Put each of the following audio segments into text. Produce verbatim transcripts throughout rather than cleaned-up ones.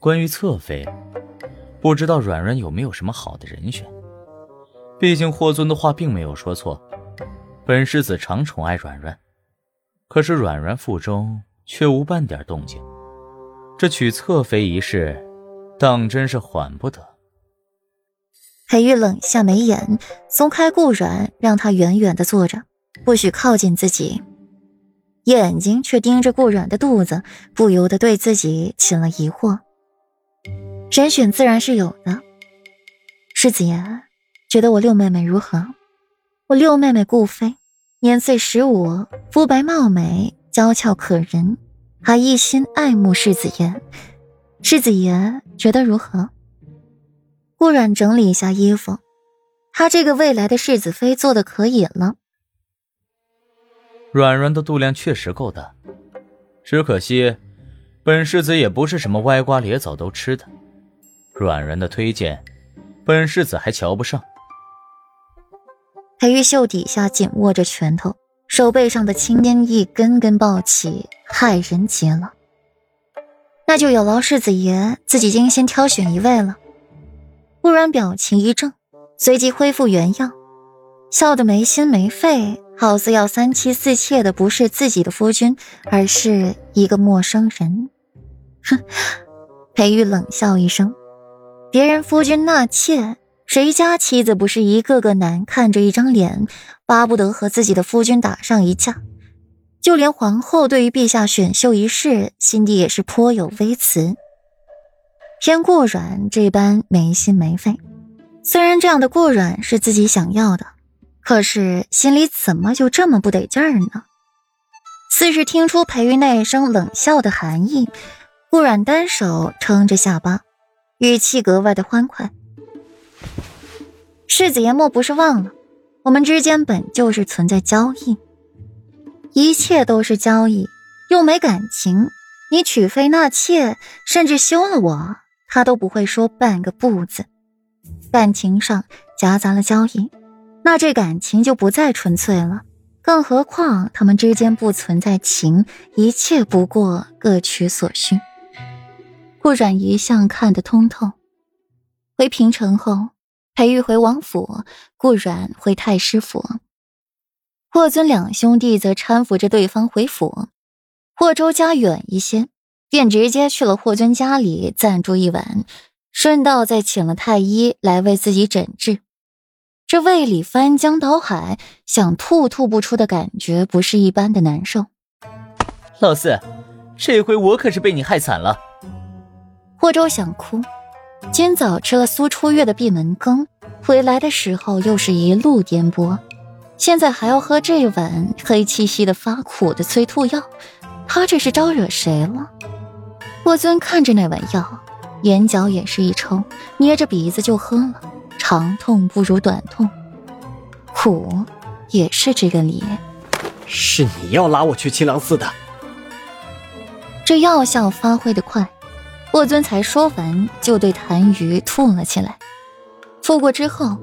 关于侧妃，不知道软软有没有什么好的人选。毕竟霍尊的话并没有说错，本世子常宠爱软软，可是软软腹中却无半点动静，这娶侧妃一事当真是缓不得。裴玉冷下眉眼，松开顾软，让他远远地坐着，不许靠近自己，眼睛却盯着顾软的肚子，不由得对自己起了疑惑。人选自然是有的，世子爷觉得我六妹妹如何？我六妹妹顾妃年岁十五，肤白貌美，娇俏可人，还一心爱慕世子爷，世子爷觉得如何？顾软整理一下衣服，他这个未来的世子妃做得可以了。软软的肚量确实够大，只可惜本世子也不是什么歪瓜裂枣都吃的，软软的推荐本世子还瞧不上。裴玉袖底下紧握着拳头，手背上的青筋一根根暴起，骇人极了。那就有劳世子爷自己精心挑选一位了。忽然表情一正，随即恢复原样，笑得没心没肺，好似要三妻四妾的不是自己的夫君，而是一个陌生人。哼，裴玉冷笑一声，别人夫君纳妾，谁家妻子不是一个个难看着一张脸，巴不得和自己的夫君打上一架。就连皇后对于陛下选秀一事，心底也是颇有微词。偏顾软这般没心没肺，虽然这样的顾软是自己想要的，可是心里怎么就这么不得劲儿呢？似是听出裴玉那一声冷笑的含义，顾软单手撑着下巴，语气格外的欢快。世子爷莫不是忘了，我们之间本就是存在交易，一切都是交易，又没感情，你娶妃纳妾，甚至休了我，他都不会说半个不字。感情上夹杂了交易，那这感情就不再纯粹了，更何况他们之间不存在情，一切不过各取所需。顾软一向看得通透。回平城后，裴玉回王府，顾软回太师府，霍尊两兄弟则搀扶着对方回府。霍州家远一些，便直接去了霍尊家里暂住一晚，顺道再请了太医来为自己诊治。这胃里翻江倒海，想吐吐不出的感觉不是一般的难受。老四，这回我可是被你害惨了。霍州想哭，今早吃了苏初月的闭门羹，回来的时候又是一路颠簸，现在还要喝这碗黑漆漆的发苦的催吐药，他这是招惹谁了？霍尊看着那碗药，眼角也是一抽，捏着鼻子就喝了。长痛不如短痛，苦也是这个理。是你要拉我去清凉寺的。这药效发挥得快，霍尊才说完就对痰盂吐了起来。吐过之后，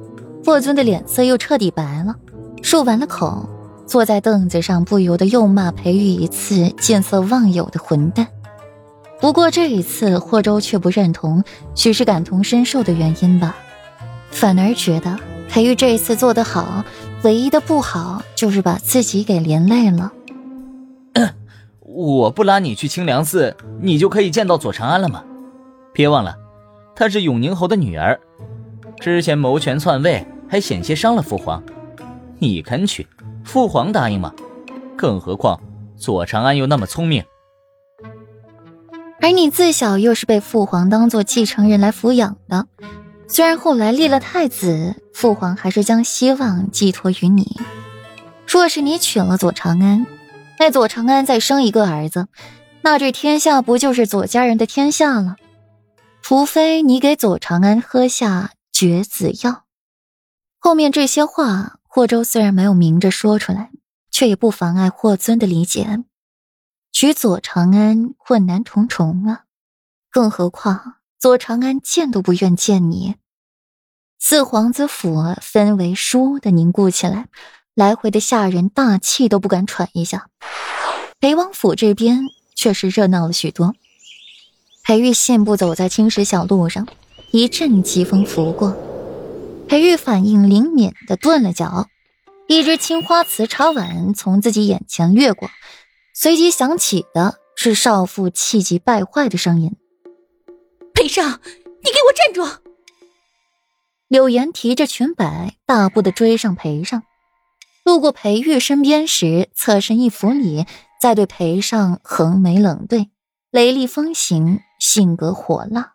霍尊的脸色又彻底白了，漱完了口，坐在凳子上，不由得又骂裴玉一次见色忘友的混蛋。不过这一次霍州却不认同，许是感同身受的原因吧，反而觉得裴玉这一次做得好，唯一的不好就是把自己给连累了。我不拉你去清凉寺，你就可以见到左长安了吗？别忘了，她是永宁侯的女儿，之前谋权篡位还险些伤了父皇，你肯去，父皇答应吗？更何况左长安又那么聪明，而你自小又是被父皇当作继承人来抚养的，虽然后来立了太子，父皇还是将希望寄托于你。若是你娶了左长安，那左长安再生一个儿子，那这天下不就是左家人的天下了？除非你给左长安喝下绝子药。后面这些话，霍州虽然没有明着说出来，却也不妨碍霍尊的理解。娶左长安困难重重啊，更何况左长安见都不愿见你。四皇子府氛围倏地凝固起来，来回的下人大气都不敢喘一下。裴王府这边却是热闹了许多。裴玉信步走在青石小路上，一阵疾风拂过，裴玉反应灵敏地顿了脚，一只青花瓷茶碗从自己眼前掠过，随即响起的是少妇气急败坏的声音：“裴少，你给我站住！”柳岩提着裙摆大步地追上裴尚，路过裴玉身边时侧身一扶礼，再对裴尚横眉冷对，雷厉风行，性格火辣。